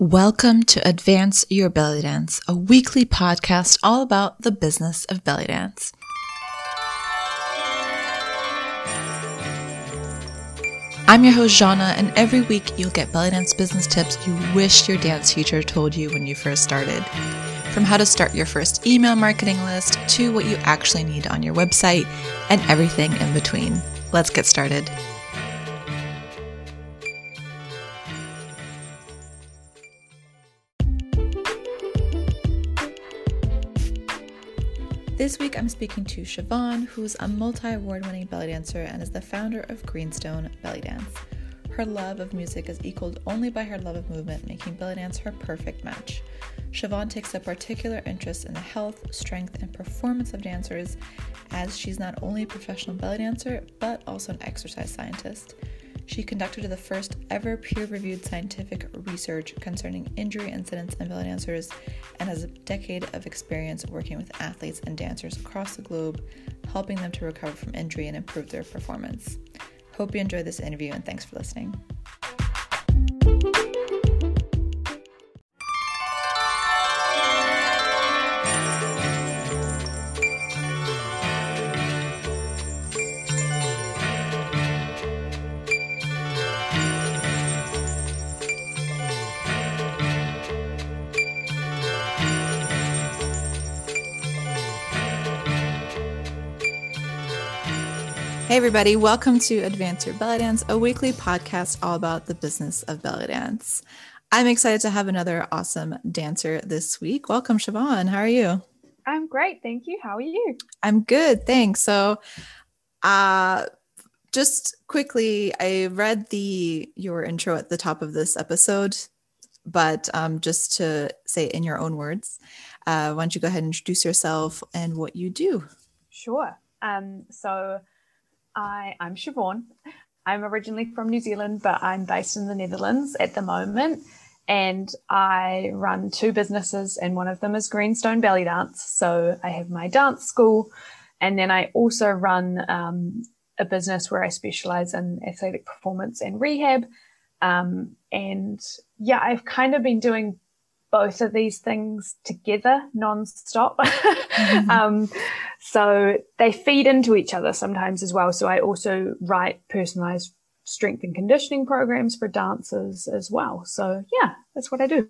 Welcome to Advance Your Belly Dance, a weekly podcast all about the business of belly dance. I'm your host, Jana, and every week you'll get belly dance business tips you wish your dance teacher told you when you first started. From how to start your first email marketing list to what you actually need on your website and everything in between. Let's get started. This week I'm speaking to Siobhan, who's a multi-award-winning belly dancer and is the founder of Greenstone Belly Dance. Her love of music is equaled only by her love of movement, making belly dance her perfect match. Siobhan takes a particular interest in the health, strength, and performance of dancers, as she's not only a professional belly dancer, but also an exercise scientist. She conducted the first ever peer-reviewed scientific research concerning injury incidents in belly dancers and has a decade of experience working with athletes and dancers across the globe, helping them to recover from injury and improve their performance. Hope you enjoyed this interview and thanks for listening. Hey everybody, welcome to Advance Your Belly Dance, a weekly podcast all about the business of belly dance. I'm excited to have another awesome dancer this week. Welcome, Siobhan. How are you? I'm great, thank you. How are you? I'm good, thanks. So just quickly, I read your intro at the top of this episode, but just to say in your own words, why don't you go ahead and introduce yourself and what you do? Sure. I'm Siobhan. I'm originally from New Zealand, but I'm based in the Netherlands at the moment. And I run two businesses, and one of them is Greenstone Belly Dance. So I have my dance school, and then I also run a business where I specialize in athletic performance and rehab. And yeah, I've kind of been doing both of these things together nonstop. So they feed into each other sometimes as well. So I also write personalized strength and conditioning programs for dancers as well. So yeah, that's what I do.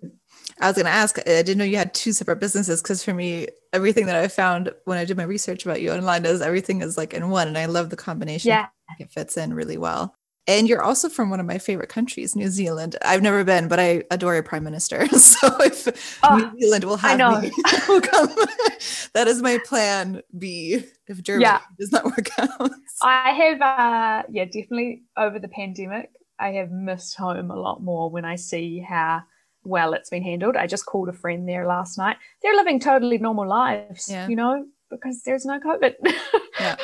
I was going to ask, I didn't know you had two separate businesses, because for me, everything that I found when I did my research about you online is everything is like in one. And I love the combination. Yeah. It fits in really well. And you're also from one of my favorite countries, New Zealand. I've never been, but I adore your prime minister. So if New Zealand will have me, will come. That is my plan B if Germany does not work out. I have, definitely over the pandemic, I have missed home a lot more when I see how well it's been handled. I just called a friend there last night. They're living totally normal lives, because there's no COVID. Yeah.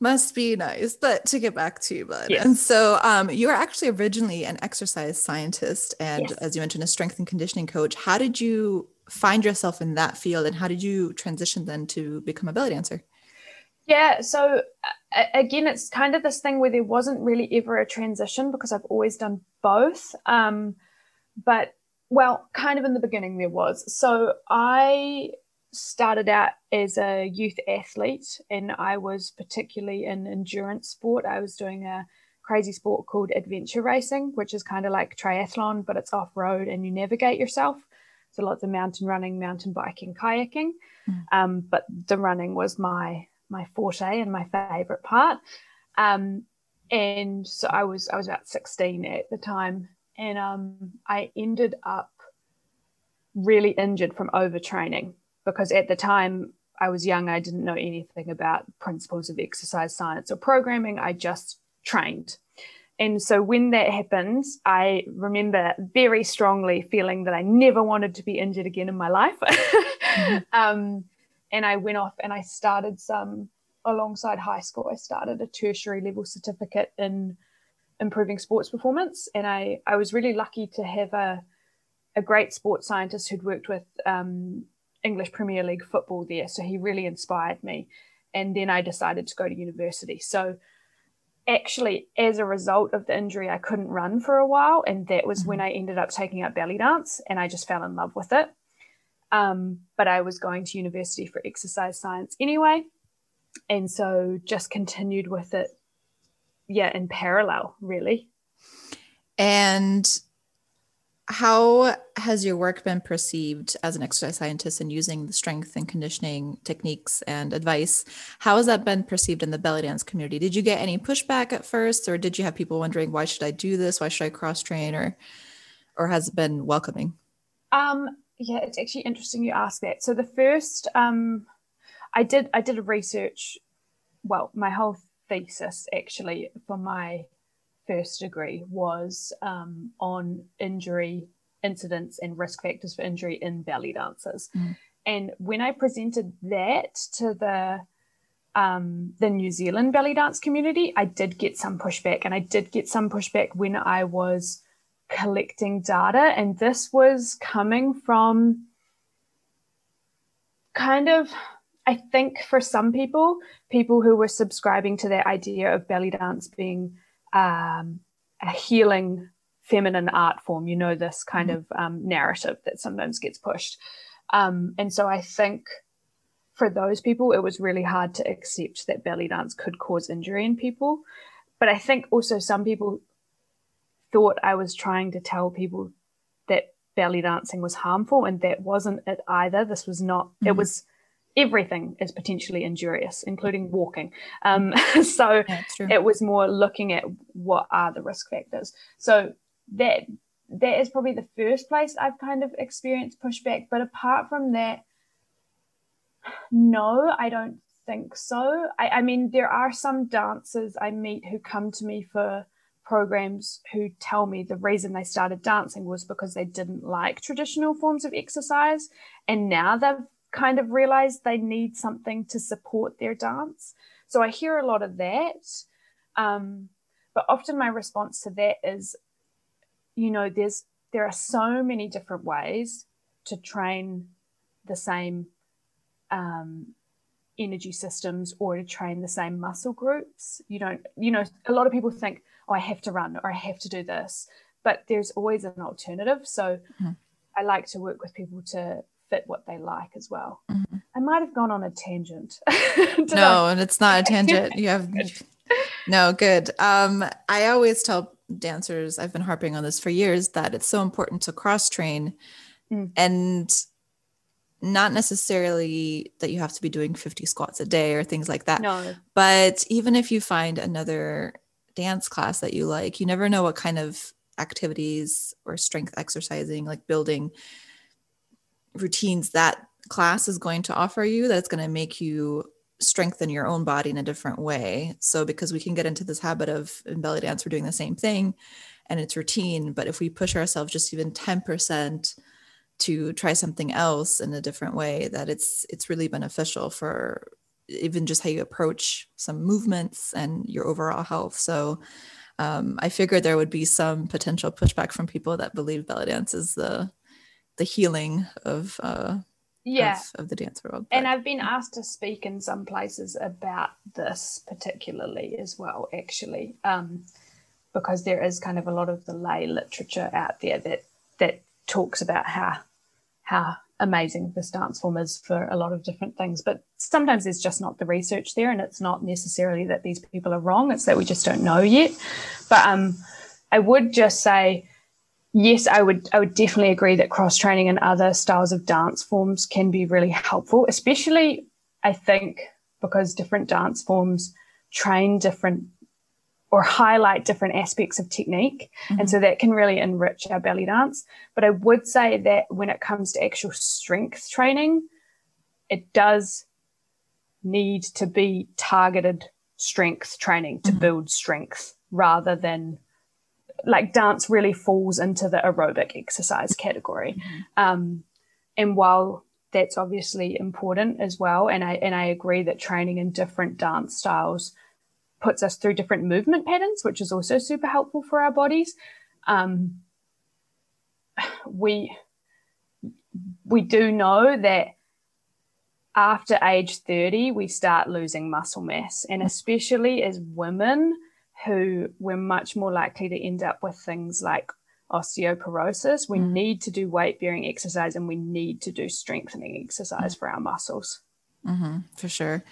Must be nice. But to get back to you, bud. Yes. And so you were actually originally an exercise scientist and, as you mentioned, a strength and conditioning coach. How did you find yourself in that field, and how did you transition then to become a belly dancer? Yeah. So again, it's kind of this thing where there wasn't really ever a transition, because I've always done both. But kind of in the beginning there was. So I started out as a youth athlete, and I was particularly in endurance sport. I was doing a crazy sport called adventure racing, which is kind of like triathlon, but it's off-road and you navigate yourself. So lots of mountain running, mountain biking, kayaking. But the running was my forte and my favorite part. And so I was about 16 at the time, and I ended up really injured from overtraining. Because at the time I was young, I didn't know anything about principles of exercise science or programming. I just trained. And so when that happened, I remember very strongly feeling that I never wanted to be injured again in my life. And I went off and I started alongside high school, I started a tertiary level certificate in improving sports performance. And I was really lucky to have a great sports scientist who'd worked with English Premier League football there, so he really inspired me. And then I decided to go to university. So actually, as a result of the injury, I couldn't run for a while, and that was when I ended up taking up belly dance, and I just fell in love with it. But I was going to university for exercise science anyway, and so just continued with it, yeah, in parallel, really. And how has your work been perceived as an exercise scientist and using the strength and conditioning techniques and advice? How has that been perceived in the belly dance community? Did you get any pushback at first, or did you have people wondering, why should I do this? Why should I cross train? Or has it been welcoming? Yeah, it's actually interesting you ask that. So the first, I did a research, well, my whole thesis actually for my first degree was on injury incidents and risk factors for injury in belly dancers. And when I presented that to the New Zealand belly dance community, I did get some pushback, and I did get some pushback when I was collecting data. And this was coming from kind of, I think for some people who were subscribing to that idea of belly dance being a healing feminine art form, you know, this kind of narrative that sometimes gets pushed. And so I think for those people, it was really hard to accept that belly dance could cause injury in people. But I think also some people thought I was trying to tell people that belly dancing was harmful, and that wasn't it either. This was not, it was, everything is potentially injurious, including walking. So yeah, it was more looking at what are the risk factors. So that is probably the first place I've kind of experienced pushback. But apart from that, no, I don't think so. I mean, there are some dancers I meet who come to me for programs who tell me the reason they started dancing was because they didn't like traditional forms of exercise, and now they've kind of realize they need something to support their dance. So I hear a lot of that. But often my response to that is, you know, there are so many different ways to train the same energy systems or to train the same muscle groups. You don't, you know, a lot of people think, oh, I have to run or I have to do this, but there's always an alternative. So I like to work with people to fit what they like as well. I might have gone on a tangent. And it's not a tangent. You have no good. I always tell dancers, I've been harping on this for years, that it's so important to cross train, and not necessarily that you have to be doing 50 squats a day or things like that. No. But even if you find another dance class that you like, you never know what kind of activities or strength exercising, like building routines, that class is going to offer you, that it's going to make you strengthen your own body in a different way. So because we can get into this habit of, in belly dance, we're doing the same thing and it's routine, but if we push ourselves just even 10% to try something else in a different way, that it's really beneficial for even just how you approach some movements and your overall health. So I figured there would be some potential pushback from people that believe belly dance is the healing of the dance world. But, and I've been asked to speak in some places about this particularly as well, actually, because there is kind of a lot of the lay literature out there that talks about how amazing this dance form is for a lot of different things. But sometimes there's just not the research there, and it's not necessarily that these people are wrong. It's that we just don't know yet. But I would just say, yes, I would definitely agree that cross-training and other styles of dance forms can be really helpful, especially, I think, because different dance forms train different or highlight different aspects of technique. And so that can really enrich our belly dance. But I would say that when it comes to actual strength training, it does need to be targeted strength training to build strength, rather than, like, dance really falls into the aerobic exercise category. And while that's obviously important as well, and I agree that training in different dance styles puts us through different movement patterns, which is also super helpful for our bodies, we do know that after age 30 we start losing muscle mass, and especially as women who we're much more likely to end up with things like osteoporosis. We need to do weight-bearing exercise, and we need to do strengthening exercise for our muscles. Mm-hmm, for sure.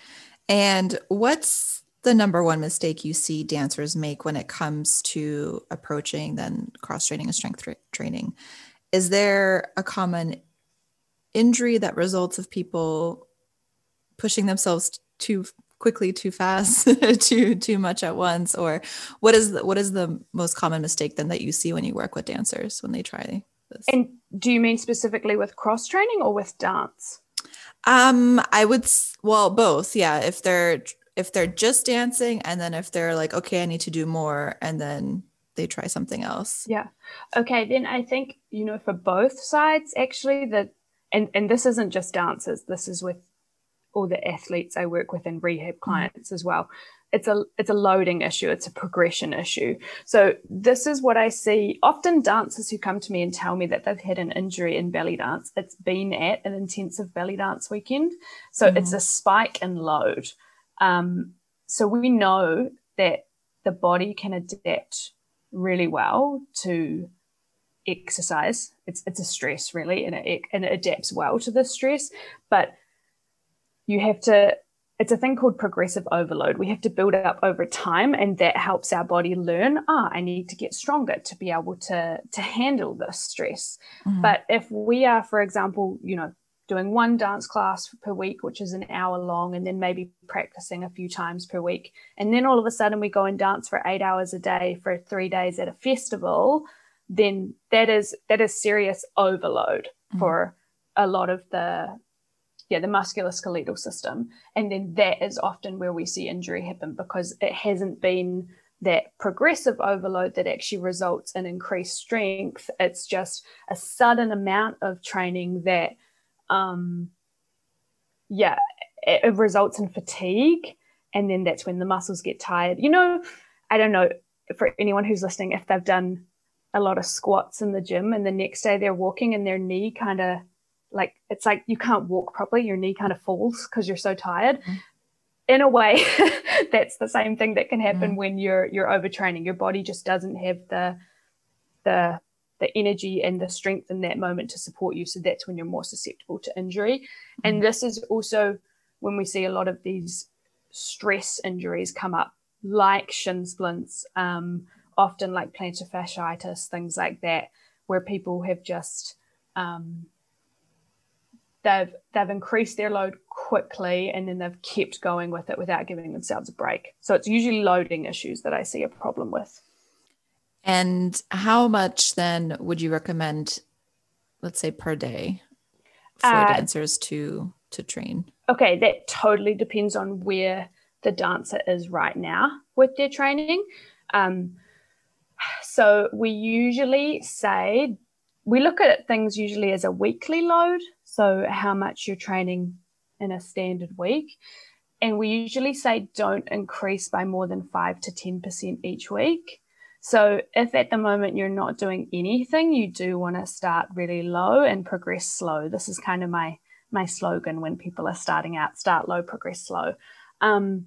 And what's the number one mistake you see dancers make when it comes to approaching then cross-training and strength training? Is there a common injury that results of people pushing themselves too quickly, too fast, too much at once? Or what is the most common mistake then that you see when you work with dancers when they try this? And do you mean specifically with cross training or with dance? Both. Yeah. If they're just dancing, and then if they're like, okay, I need to do more, and then they try something else. Yeah. Okay. Then I think, for both sides, actually, and this isn't just dancers, this is with all the athletes I work with and rehab clients as well. It's a loading issue. It's a progression issue. So this is what I see often dancers who come to me and tell me that they've had an injury in belly dance. It's been at an intensive belly dance weekend. So it's a spike in load. So we know that the body can adapt really well to exercise. It's a stress, really, and it adapts well to the stress. But you have to, it's a thing called progressive overload. We have to build it up over time, and that helps our body learn, I need to get stronger to be able to handle this stress. Mm-hmm. But if we are, for example, doing one dance class per week, which is an hour long, and then maybe practicing a few times per week, and then all of a sudden we go and dance for 8 hours a day for 3 days at a festival, then that is serious overload for a lot of the musculoskeletal system. And then that is often where we see injury happen, because it hasn't been that progressive overload that actually results in increased strength. It's just a sudden amount of training that, it results in fatigue. And then that's when the muscles get tired. I don't know, for anyone who's listening, if they've done a lot of squats in the gym and the next day they're walking and their knee kind of, it's like you can't walk properly, your knee kind of falls because you're so tired. In a way, that's the same thing that can happen when you're overtraining. Your body just doesn't have the energy and the strength in that moment to support you, so that's when you're more susceptible to injury. And this is also when we see a lot of these stress injuries come up, like shin splints, often like plantar fasciitis, things like that, where people have just they've increased their load quickly, and then they've kept going with it without giving themselves a break. So it's usually loading issues that I see a problem with. And how much then would you recommend, let's say per day, for dancers to train? Okay, that totally depends on where the dancer is right now with their training. So we usually say, we look at things usually as a weekly load. So how much you're training in a standard week. And we usually say don't increase by more than 5 to 10% each week. So if at the moment you're not doing anything, you do want to start really low and progress slow. This is kind of my slogan when people are starting out: start low, progress slow. And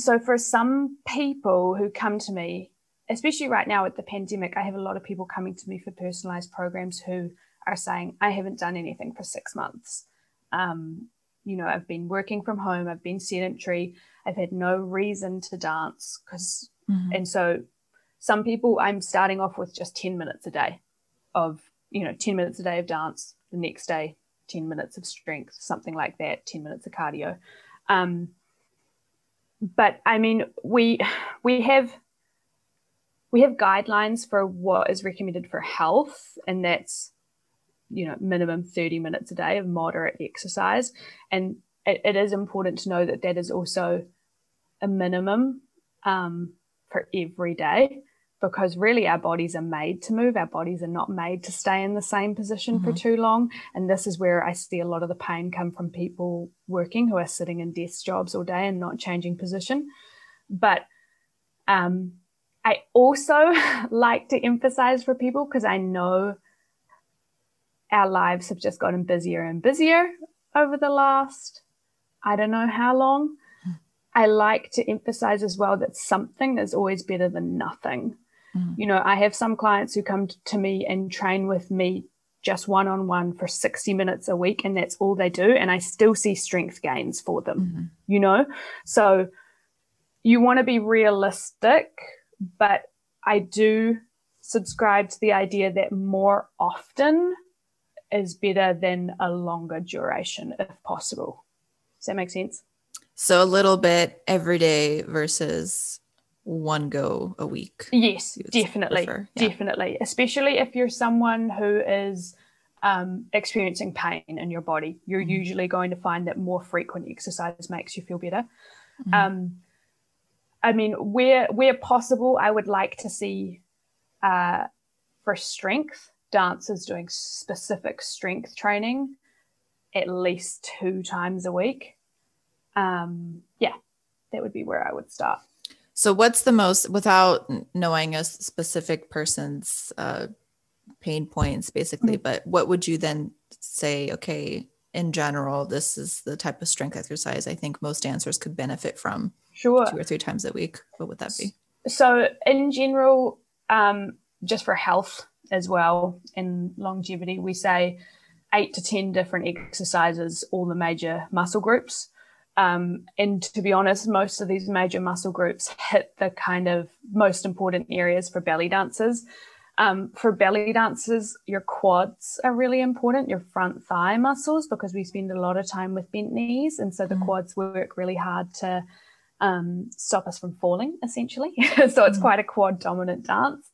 so for some people who come to me, especially right now with the pandemic, I have a lot of people coming to me for personalized programs who are saying, I haven't done anything for 6 months. I've been working from home, I've been sedentary, I've had no reason to dance because, and so some people, I'm starting off with just 10 minutes a day of, 10 minutes a day of dance, the next day, 10 minutes of strength, something like that, 10 minutes of cardio. But I mean, we have guidelines for what is recommended for health, and that's, minimum 30 minutes a day of moderate exercise. And it is important to know that is also a minimum for every day, because really our bodies are made to move. Our bodies are not made to stay in the same position for too long. And this is where I see a lot of the pain come from people working who are sitting in desk jobs all day and not changing position. But I also like to emphasize for people, because I know our lives have just gotten busier and busier over the last, I don't know how long. I like to emphasize as well that something is always better than nothing. Mm. You know, I have some clients who come to me and train with me just one-on-one for 60 minutes a week, and that's all they do, and I still see strength gains for them, mm-hmm. you know? So you want to be realistic, but I do subscribe to the idea that more often is better than a longer duration if possible. Does that make sense? So a little bit every day versus one go a week. Yes, definitely. Yeah. Definitely. Especially if you're someone who is experiencing pain in your body, you're mm-hmm. usually going to find that more frequent exercise makes you feel better. Mm-hmm. I mean, where possible, I would like to see for strength, dancers doing specific strength training at least 2 times a week. Yeah, that would be where I would start. So what's the most, without knowing a specific person's pain points, basically, mm-hmm. but what would you then say, okay, in general, this is the type of strength exercise I think most dancers could benefit from? Sure. 2 or 3 times a week. What would that be? So in general, just for health as well and longevity, we say 8 to 10 different exercises, all the major muscle groups. And to be honest, most of these major muscle groups hit the kind of most important areas for belly dancers. For belly dancers, your quads are really important, your front thigh muscles, because we spend a lot of time with bent knees. And so the mm. quads work really hard to stop us from falling, essentially. So it's quite a quad dominant dance.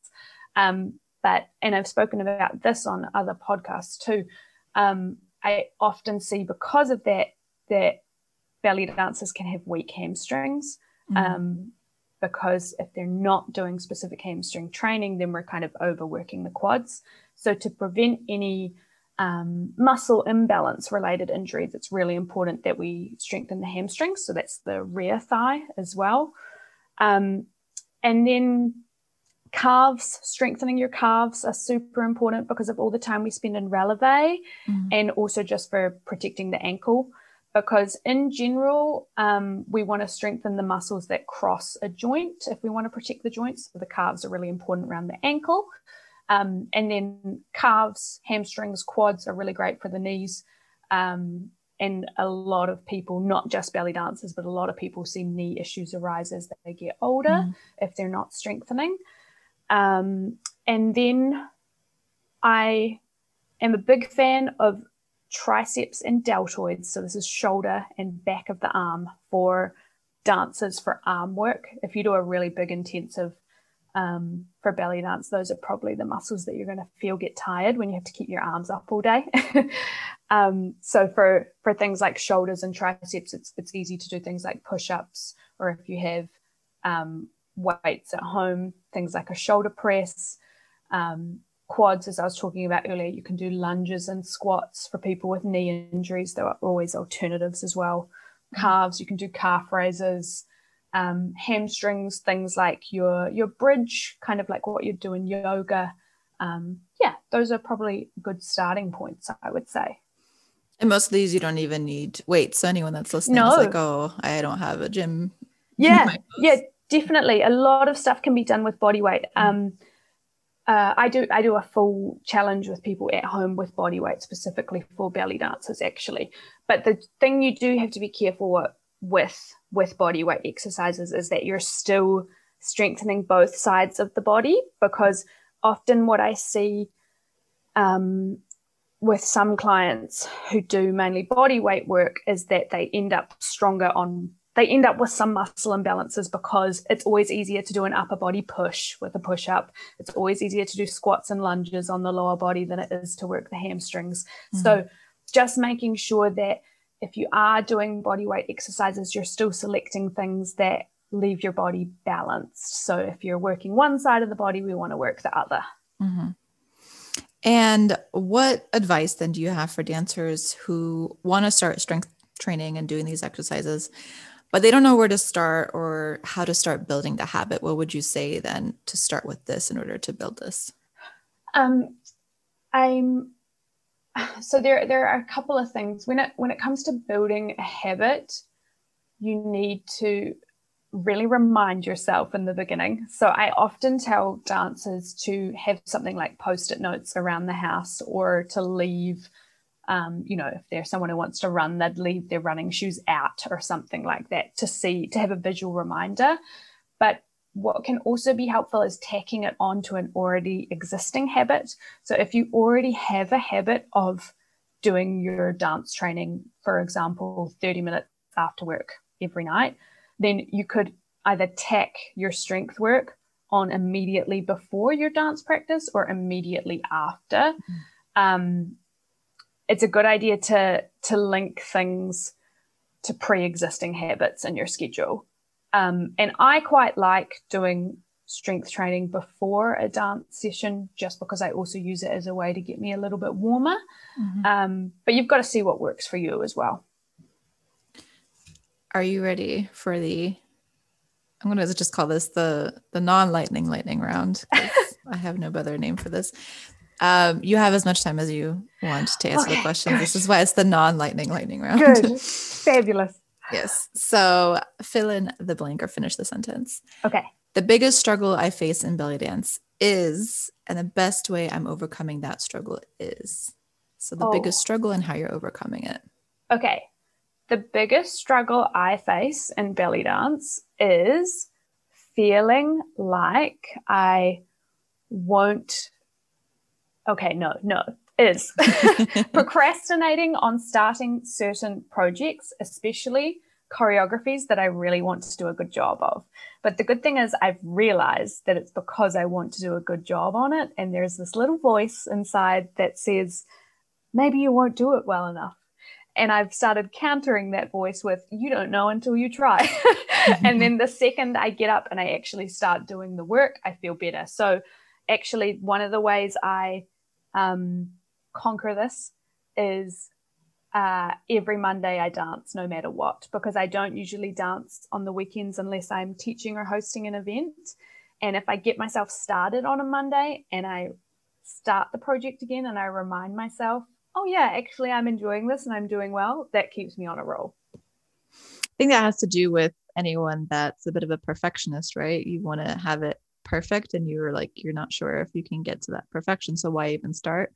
And I've spoken about this on other podcasts too. I often see, because of that belly dancers can have weak hamstrings, because if they're not doing specific hamstring training, then we're kind of overworking the quads. So to prevent any muscle imbalance related injuries, it's really important that we strengthen the hamstrings. So that's the rear thigh as well. And then calves, strengthening your calves are super important because of all the time we spend in releve, and also just for protecting the ankle. Because in general, we want to strengthen the muscles that cross a joint if we want to protect the joints. So the calves are really important around the ankle. And then calves, hamstrings, quads are really great for the knees. And a lot of people, not just belly dancers, but a lot of people see knee issues arise as they get older if they're not strengthening. And then I am a big fan of triceps and deltoids. So this is shoulder and back of the arm for dancers for arm work. If you do a really big intensive for belly dance, those are probably the muscles that you're going to feel get tired when you have to keep your arms up all day. So for things like shoulders and triceps, it's easy to do things like push-ups, or if you have weights at home, things like a shoulder press. Quads, as I was talking about earlier, you can do lunges and squats for people with knee injuries. There are always alternatives as well. Calves, you can do calf raises. Hamstrings, things like your bridge, kind of like what you do in yoga. Yeah, those are probably good starting points, I would say. And most of these you don't even need weights. So anyone that's listening is like, oh, I don't have a gym. Yeah, definitely. A lot of stuff can be done with body weight. I do a full challenge with people at home with body weight, specifically for belly dancers, actually. But the thing you do have to be careful with body weight exercises is that you're still strengthening both sides of the body, because often what I see with some clients who do mainly body weight work is that they end up they end up with some muscle imbalances, because it's always easier to do an upper body push with a push-up. It's always easier to do squats and lunges on the lower body than it is to work the hamstrings. Mm-hmm. So just making sure that if you are doing body weight exercises, you're still selecting things that leave your body balanced. So if you're working one side of the body, we want to work the other. Mm-hmm. And what advice then do you have for dancers who want to start strength training and doing these exercises, but they don't know where to start or how to start building the habit? What would you say then to start with this in order to build this? So there are a couple of things. When it comes to building a habit, you need to really remind yourself in the beginning. So I often tell dancers to have something like post-it notes around the house, or to leave, you know, if there's someone who wants to run, they'd leave their running shoes out or something like that, to see, to have a visual reminder. But what can also be helpful is tacking it onto an already existing habit. So if you already have a habit of doing your dance training, for example, 30 minutes after work every night, then you could either tack your strength work on immediately before your dance practice or immediately after. It's a good idea to link things to pre-existing habits in your schedule. And I quite like doing strength training before a dance session, just because I also use it as a way to get me a little bit warmer. Mm-hmm. But you've got to see what works for you as well. Are you ready for the, I'm going to just call this the non-lightning round, because I have no better name for this. You have as much time as you want to answer the questions. Good. This is why it's the non-lightning round. Good. Fabulous. Yes. So fill in the blank or finish the sentence. Okay. The biggest struggle I face in belly dance is, and the best way I'm overcoming that struggle is. So the biggest struggle and how you're overcoming it. Okay. The biggest struggle I face in belly dance is feeling like I won't, is procrastinating on starting certain projects, especially choreographies that I really want to do a good job of. But the good thing is I've realized that it's because I want to do a good job on it. And there's this little voice inside that says, maybe you won't do it well enough. And I've started countering that voice with, you don't know until you try. And then the second I get up and I actually start doing the work, I feel better. So actually one of the ways I conquer this is every Monday I dance no matter what, because I don't usually dance on the weekends unless I'm teaching or hosting an event. And if I get myself started on a Monday and I start the project again and I remind myself, oh yeah, actually I'm enjoying this and I'm doing well, that keeps me on a roll. I think that has to do with anyone that's a bit of a perfectionist, right? You want to have it perfect and you're like, you're not sure if you can get to that perfection. So why even start?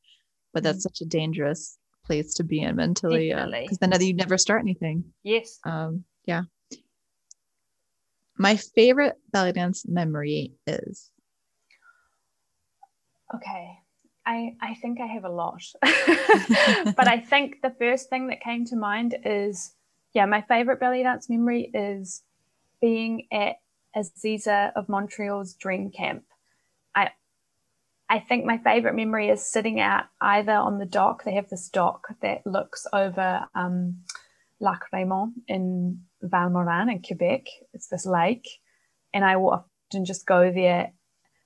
But that's such a dangerous place to be in mentally, because then you never start anything. Yes. Yeah. My favorite belly dance memory is? Okay. I think I have a lot, but I think the first thing that came to mind is, yeah, my favorite belly dance memory is being at Aziza of Montreal's Dream Camp. I think my favorite memory is sitting out either on the dock. They have this dock that looks over Lac Raymond in Valmoran in Quebec. It's this lake. And I will often just go there.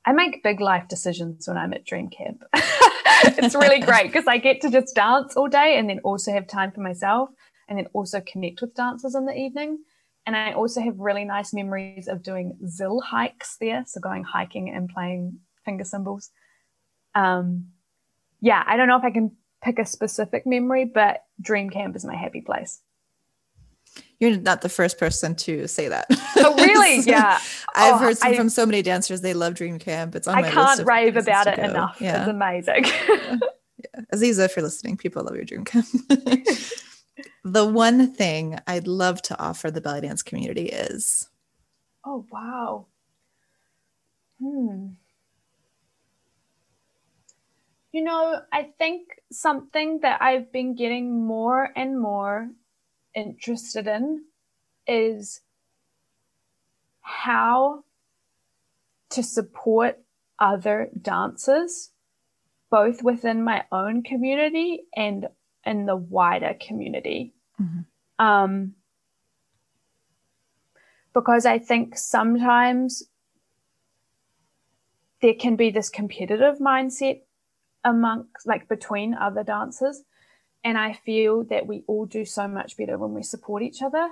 I make big life decisions when I'm at Dream Camp. It's really great because I get to just dance all day and then also have time for myself and then also connect with dancers in the evening. And I also have really nice memories of doing zill hikes there, so going hiking and playing finger cymbals. Yeah, I don't know if I can pick a specific memory, but Dream Camp is my happy place. You're not the first person to say that. Oh, really? Yeah. I've heard from so many dancers. They love Dream Camp. It's on my list. I can't rave about it enough. Yeah. It's amazing. Yeah. Aziza, if you're listening, people love your Dream Camp. The one thing I'd love to offer the belly dance community is? Oh, wow. You know, I think something that I've been getting more and more interested in is how to support other dancers, both within my own community and in the wider community. Mm-hmm. Because I think sometimes there can be this competitive mindset amongst, like, between other dancers. And I feel that we all do so much better when we support each other.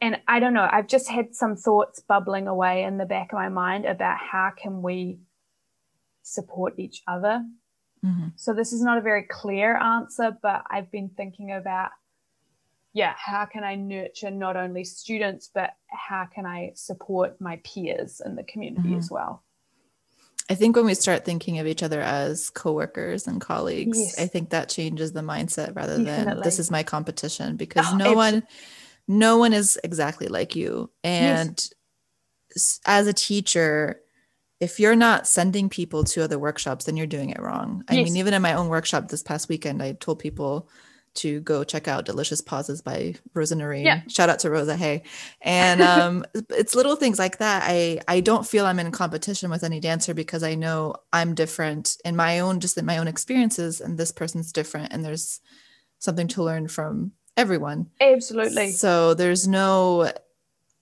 And I don't know, I've just had some thoughts bubbling away in the back of my mind about how can we support each other. Mm-hmm. So this is not a very clear answer, but I've been thinking about yeah, how can I nurture not only students, but how can I support my peers in the community mm-hmm. as well? I think when we start thinking of each other as coworkers and colleagues, yes. I think that changes the mindset rather Definitely. Than this is my competition, because no one is exactly like you. And yes. as a teacher, if you're not sending people to other workshops, then you're doing it wrong. Yes. I mean, even in my own workshop this past weekend, I told people to go check out Delicious Pauses by Rosa Noreen. Yeah. Shout out to Rosa. Hey. And it's little things like that. I don't feel I'm in competition with any dancer, because I know I'm different in my own, just in my own experiences, and this person's different, and there's something to learn from everyone. Absolutely. So there's no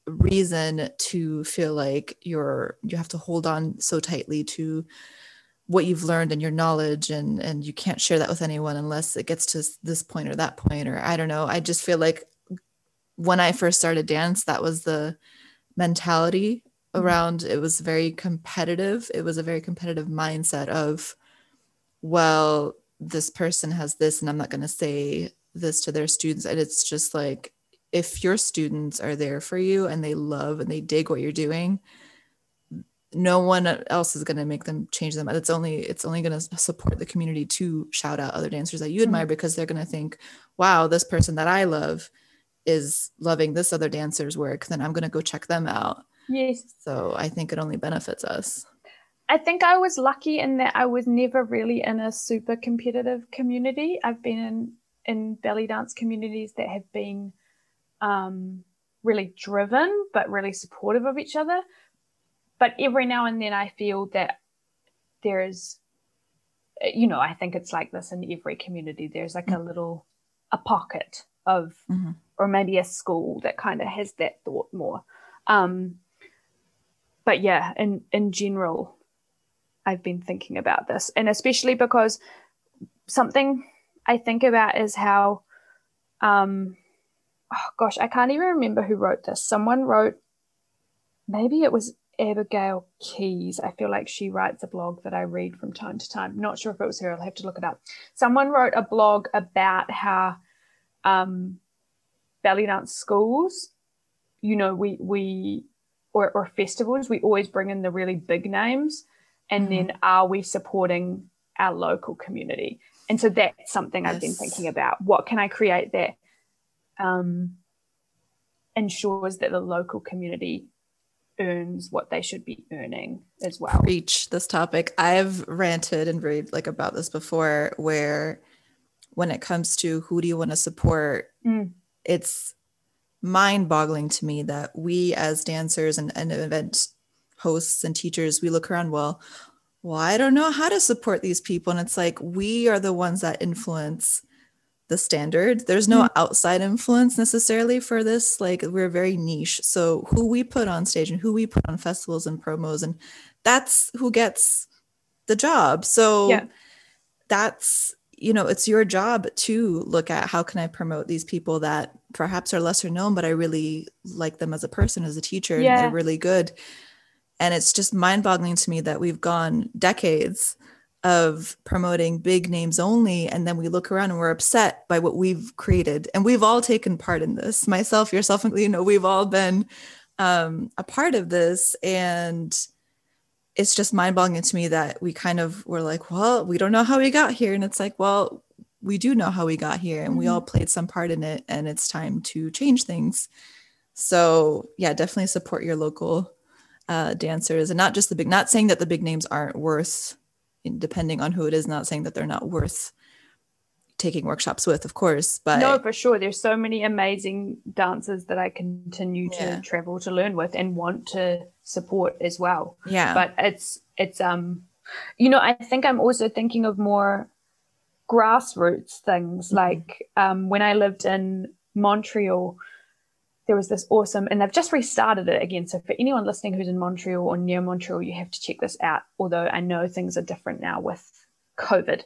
reason to feel like you have to hold on so tightly to what you've learned and your knowledge, and you can't share that with anyone unless it gets to this point or that point, or I don't know. I just feel like when I first started dance, that was the mentality around it. Was very competitive. It was a very competitive mindset of, well, this person has this and I'm not going to say this to their students. And it's just like, if your students are there for you and they love and they dig what you're doing, no one else is going to make them change them. It's only going to support the community to shout out other dancers that you admire, because they're going to think, wow, this person that I love is loving this other dancer's work, then I'm going to go check them out. Yes. So I think it only benefits us. I think I was lucky in that I was never really in a super competitive community. I've been in belly dance communities that have been really driven, but really supportive of each other. But every now and then I feel that there is, you know, I think it's like this in every community. There's like mm-hmm. a pocket of, mm-hmm. or maybe a school that kind of has that thought more. But yeah, in general, I've been thinking about this. And especially because something I think about is how, I can't even remember who wrote this. Someone wrote, maybe it was Abigail Keys. I feel like she writes a blog that I read from time to time. Not sure if it was her. I'll have to look it up. Someone wrote a blog about how belly dance schools, you know, we or festivals, we always bring in the really big names, and mm-hmm. then are we supporting our local community? And so that's something yes. I've been thinking about. What can I create that ensures that the local community earns what they should be earning as well? Preach this topic. I've ranted and read like about this before, where when it comes to who do you want to support, it's mind-boggling to me that we as dancers and event hosts and teachers, we look around, well, I don't know how to support these people. And it's like, we are the ones that influence the standard. There's no outside influence necessarily for this. Like, we're very niche. So who we put on stage and who we put on festivals and promos, and that's who gets the job. So yeah. That's, you know, it's your job to look at how can I promote these people that perhaps are lesser known, but I really like them as a person, as a teacher, yeah. and they're really good. And it's just mind-boggling to me that we've gone decades of promoting big names only, and then we look around and we're upset by what we've created. And we've all taken part in this, myself, yourself, you know, we've all been a part of this. And it's just mind-boggling to me that we kind of were like, well, we don't know how we got here. And it's like, well, we do know how we got here, and mm-hmm. we all played some part in it, and it's time to change things. So yeah, definitely support your local dancers, and not saying that the big names aren't worth, depending on who it is, not saying that they're not worth taking workshops with, of course, but no, for sure. There's so many amazing dancers that I continue yeah. to travel to learn with and want to support as well. Yeah. But it's, you know, I think I'm also thinking of more grassroots things. Mm-hmm. Like, when I lived in Montreal, there was this awesome, and they've just restarted it again. So for anyone listening who's in Montreal or near Montreal, you have to check this out. Although I know things are different now with COVID.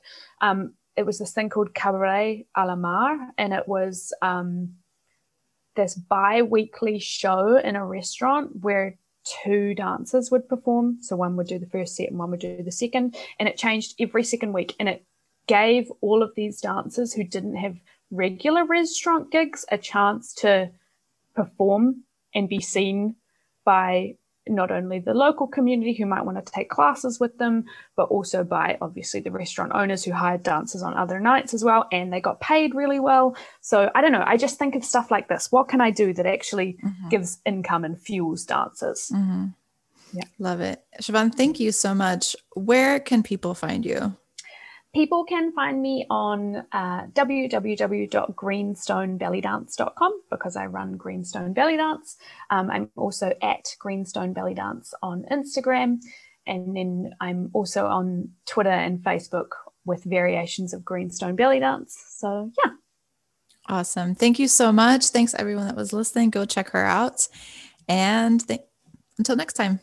It was this thing called Cabaret Alamar, and it was this bi-weekly show in a restaurant where two dancers would perform. So one would do the first set and one would do the second, and it changed every second week. And it gave all of these dancers who didn't have regular restaurant gigs a chance to perform and be seen by not only the local community who might want to take classes with them, but also by obviously the restaurant owners who hired dancers on other nights as well, and they got paid really well. So I don't know, I just think of stuff like this. What can I do that actually gives income and fuels dancers? Yeah. Love it. Siobhan, thank you so much. Where can people find you? People can find me on www.greenstonebellydance.com because I run Greenstone Belly Dance. I'm also at Greenstone Belly Dance on Instagram. And then I'm also on Twitter and Facebook with variations of Greenstone Belly Dance. So, yeah. Awesome. Thank you so much. Thanks, everyone that was listening. Go check her out. And until next time.